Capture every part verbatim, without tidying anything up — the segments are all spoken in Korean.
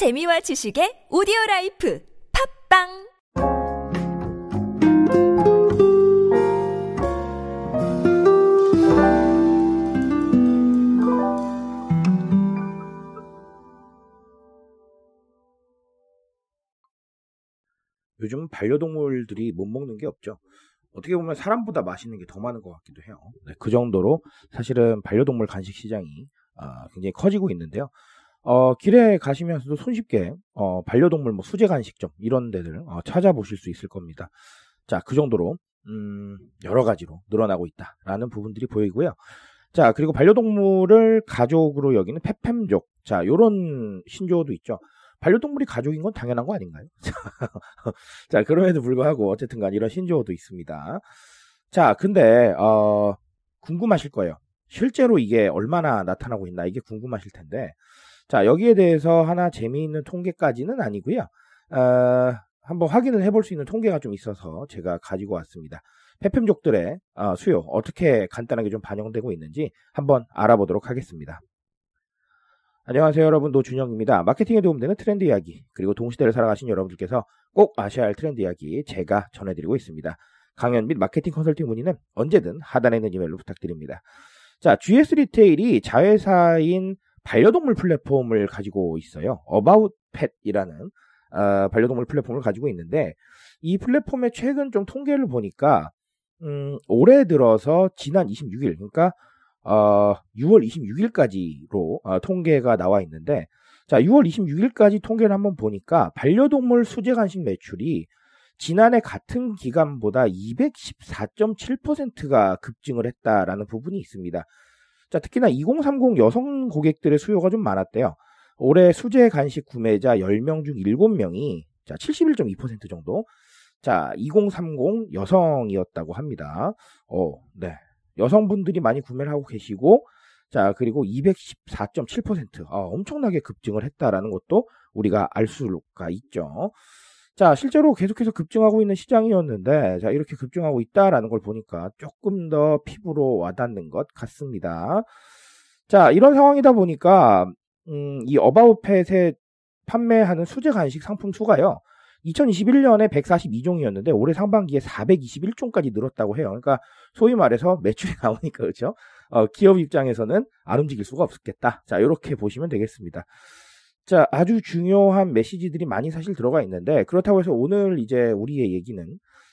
재미와 지식의 오디오라이프 팝빵! 요즘 반려동물들이 못 먹는 게 없죠. 어떻게 보면 사람보다 맛있는 게 더 많은 것 같기도 해요. 네, 그 정도로 사실은 반려동물 간식 시장이 어, 굉장히 커지고 있는데요. 어, 길에 가시면서도 손쉽게 어, 반려동물 뭐 수제 간식점 이런 데들 어, 찾아보실 수 있을 겁니다. 자, 그 정도로 음, 여러 가지로 늘어나고 있다라는 부분들이 보이고요. 자, 그리고 반려동물을 가족으로 여기는 펫팸족, 자, 요런 신조어도 있죠. 반려동물이 가족인 건 당연한 거 아닌가요? 자, 그럼에도 불구하고 어쨌든 간 이런 신조어도 있습니다. 자, 근데 어, 궁금하실 거예요. 실제로 이게 얼마나 나타나고 있나, 이게 궁금하실 텐데, 자, 여기에 대해서 하나 재미있는 통계까지는 아니고요. 어, 한번 확인을 해볼 수 있는 통계가 좀 있어서 제가 가지고 왔습니다. 펫팸족들의 어, 수요, 어떻게 간단하게 좀 반영되고 있는지 한번 알아보도록 하겠습니다. 안녕하세요, 여러분. 노준영입니다. 마케팅에 도움되는 트렌드 이야기, 그리고 동시대를 살아가신 여러분들께서 꼭 아셔야 할 트렌드 이야기 제가 전해드리고 있습니다. 강연 및 마케팅 컨설팅 문의는 언제든 하단에 있는 이메일로 부탁드립니다. 자, 지에스 리테일이 자회사인 반려동물 플랫폼을 가지고 있어요. 어바웃펫이라는 어, 반려동물 플랫폼을 가지고 있는데, 이 플랫폼의 최근 좀 통계를 보니까 음, 올해 들어서 지난 이십육 일, 그러니까 어, 유월 이십육일까지로 어, 통계가 나와 있는데, 자, 유월 이십육일까지 통계를 한번 보니까 반려동물 수제 간식 매출이 지난해 같은 기간보다 이백십사 점 칠 퍼센트가 급증을 했다라는 부분이 있습니다. 자, 특히나 이공삼공 여성 고객들의 수요가 좀 많았대요. 올해 수제 간식 구매자 열 명 중 일곱 명이 자, 칠십일 점 이 퍼센트 정도, 자, 이공삼공 여성이었다고 합니다. 어, 네. 여성분들이 많이 구매를 하고 계시고, 자, 그리고 이백십사 점 칠 퍼센트, 아, 엄청나게 급증을 했다라는 것도 우리가 알 수가 있죠. 자, 실제로 계속해서 급증하고 있는 시장이었는데, 자, 이렇게 급증하고 있다라는 걸 보니까 조금 더 피부로 와닿는 것 같습니다. 자, 이런 상황이다 보니까 음, 이 어바웃펫에 판매하는 수제 간식 상품 수가요, 이천이십일 년에 백사십이 종이었는데 올해 상반기에 사백이십일 종까지 늘었다고 해요. 그러니까 소위 말해서 매출이 나오니까, 그렇죠? 어, 기업 입장에서는 안 움직일 수가 없겠다. 자, 이렇게 보시면 되겠습니다. 자, 아주 중요한 메시지들이 많이 사실 들어가 있는데, 그렇다고 해서 오늘 이제 우리의 얘기는,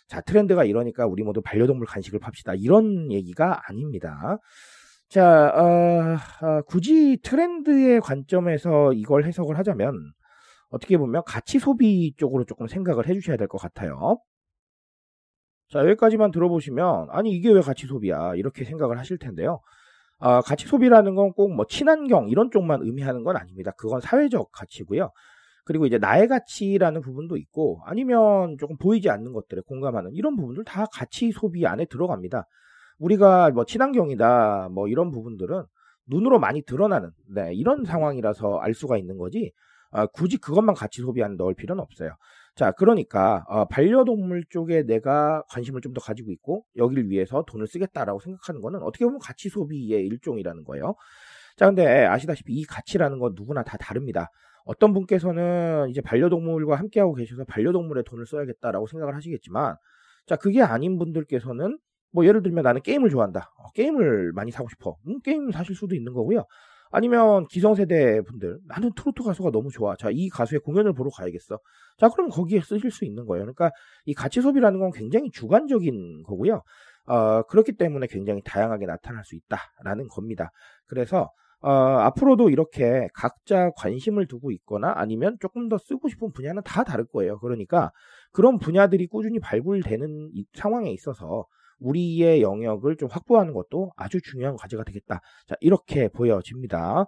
자, 트렌드가 이러니까 우리 모두 반려동물 간식을 팝시다, 이런 얘기가 아닙니다. 자, 어, 어, 굳이 트렌드의 관점에서 이걸 해석을 하자면 어떻게 보면 가치 소비 쪽으로 조금 생각을 해주셔야 될 것 같아요. 자, 여기까지만 들어보시면, 아니 이게 왜 가치 소비야, 이렇게 생각을 하실 텐데요. 아, 가치 소비라는 건 꼭 뭐 친환경 이런 쪽만 의미하는 건 아닙니다. 그건 사회적 가치고요. 그리고 이제 나의 가치라는 부분도 있고, 아니면 조금 보이지 않는 것들에 공감하는 이런 부분들 다 가치 소비 안에 들어갑니다. 우리가 뭐 친환경이다 뭐 이런 부분들은 눈으로 많이 드러나는, 네, 이런 상황이라서 알 수가 있는 거지, 아, 굳이 그것만 가치 소비 안에 넣을 필요는 없어요. 자, 그러니까 어, 반려동물 쪽에 내가 관심을 좀 더 가지고 있고 여기를 위해서 돈을 쓰겠다라고 생각하는 거는 어떻게 보면 가치 소비의 일종이라는 거예요. 자, 근데 아시다시피 이 가치라는 건 누구나 다 다릅니다. 어떤 분께서는 이제 반려동물과 함께하고 계셔서 반려동물에 돈을 써야겠다라고 생각을 하시겠지만, 자, 그게 아닌 분들께서는 뭐 예를 들면 나는 게임을 좋아한다, 어, 게임을 많이 사고 싶어, 음, 게임 사실 수도 있는 거고요. 아니면 기성세대 분들, 나는 트로트 가수가 너무 좋아, 자, 이 가수의 공연을 보러 가야겠어, 자, 그럼 거기에 쓰실 수 있는 거예요. 그러니까 이 가치 소비라는 건 굉장히 주관적인 거고요. 어, 그렇기 때문에 굉장히 다양하게 나타날 수 있다라는 겁니다. 그래서 어, 앞으로도 이렇게 각자 관심을 두고 있거나 아니면 조금 더 쓰고 싶은 분야는 다 다를 거예요. 그러니까 그런 분야들이 꾸준히 발굴되는 이 상황에 있어서 우리의 영역을 좀 확보하는 것도 아주 중요한 과제가 되겠다. 자, 이렇게 보여집니다.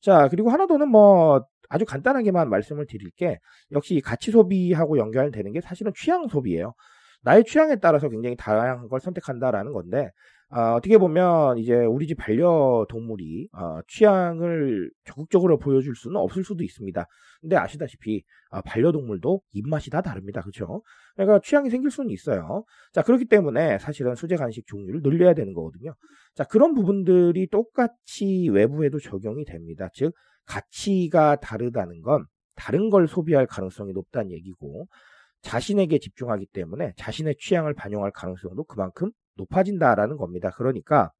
자, 그리고 하나 더는 뭐 아주 간단하게만 말씀을 드릴게, 역시 가치 소비하고 연결되는 게 사실은 취향 소비예요. 나의 취향에 따라서 굉장히 다양한 걸 선택한다라는 건데, 어, 어떻게 보면 이제 우리 집 반려동물이 어, 취향을 적극적으로 보여줄 수는 없을 수도 있습니다. 근데 아시다시피 어, 반려동물도 입맛이 다 다릅니다. 그렇죠? 그러니까 취향이 생길 수는 있어요. 자, 그렇기 때문에 사실은 수제 간식 종류를 늘려야 되는 거거든요. 자, 그런 부분들이 똑같이 외부에도 적용이 됩니다. 즉, 가치가 다르다는 건 다른 걸 소비할 가능성이 높다는 얘기고, 자신에게 집중하기 때문에 자신의 취향을 반영할 가능성도 그만큼 높아진다라는 겁니다. 그러니까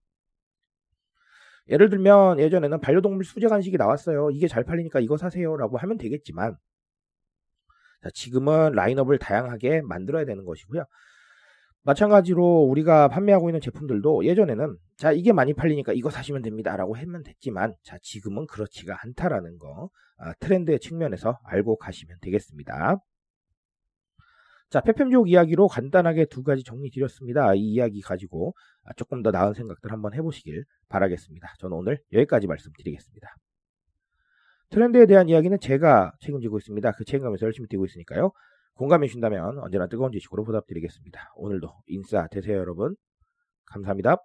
예를 들면 예전에는 반려동물 수제 간식이 나왔어요. 이게 잘 팔리니까 이거 사세요 라고 하면 되겠지만, 자, 지금은 라인업을 다양하게 만들어야 되는 것이고요. 마찬가지로 우리가 판매하고 있는 제품들도 예전에는 자, 이게 많이 팔리니까 이거 사시면 됩니다 라고 하면 됐지만, 자, 지금은 그렇지가 않다라는 거, 아, 트렌드의 측면에서 알고 가시면 되겠습니다. 자, 펫팸족 이야기로 간단하게 두 가지 정리 드렸습니다. 이 이야기 가지고 조금 더 나은 생각들 한번 해보시길 바라겠습니다. 저는 오늘 여기까지 말씀드리겠습니다. 트렌드에 대한 이야기는 제가 책임지고 있습니다. 그 책임감에서 열심히 뛰고 있으니까요. 공감해 주신다면 언제나 뜨거운 지식으로 보답드리겠습니다. 오늘도 인싸 되세요, 여러분. 감사합니다.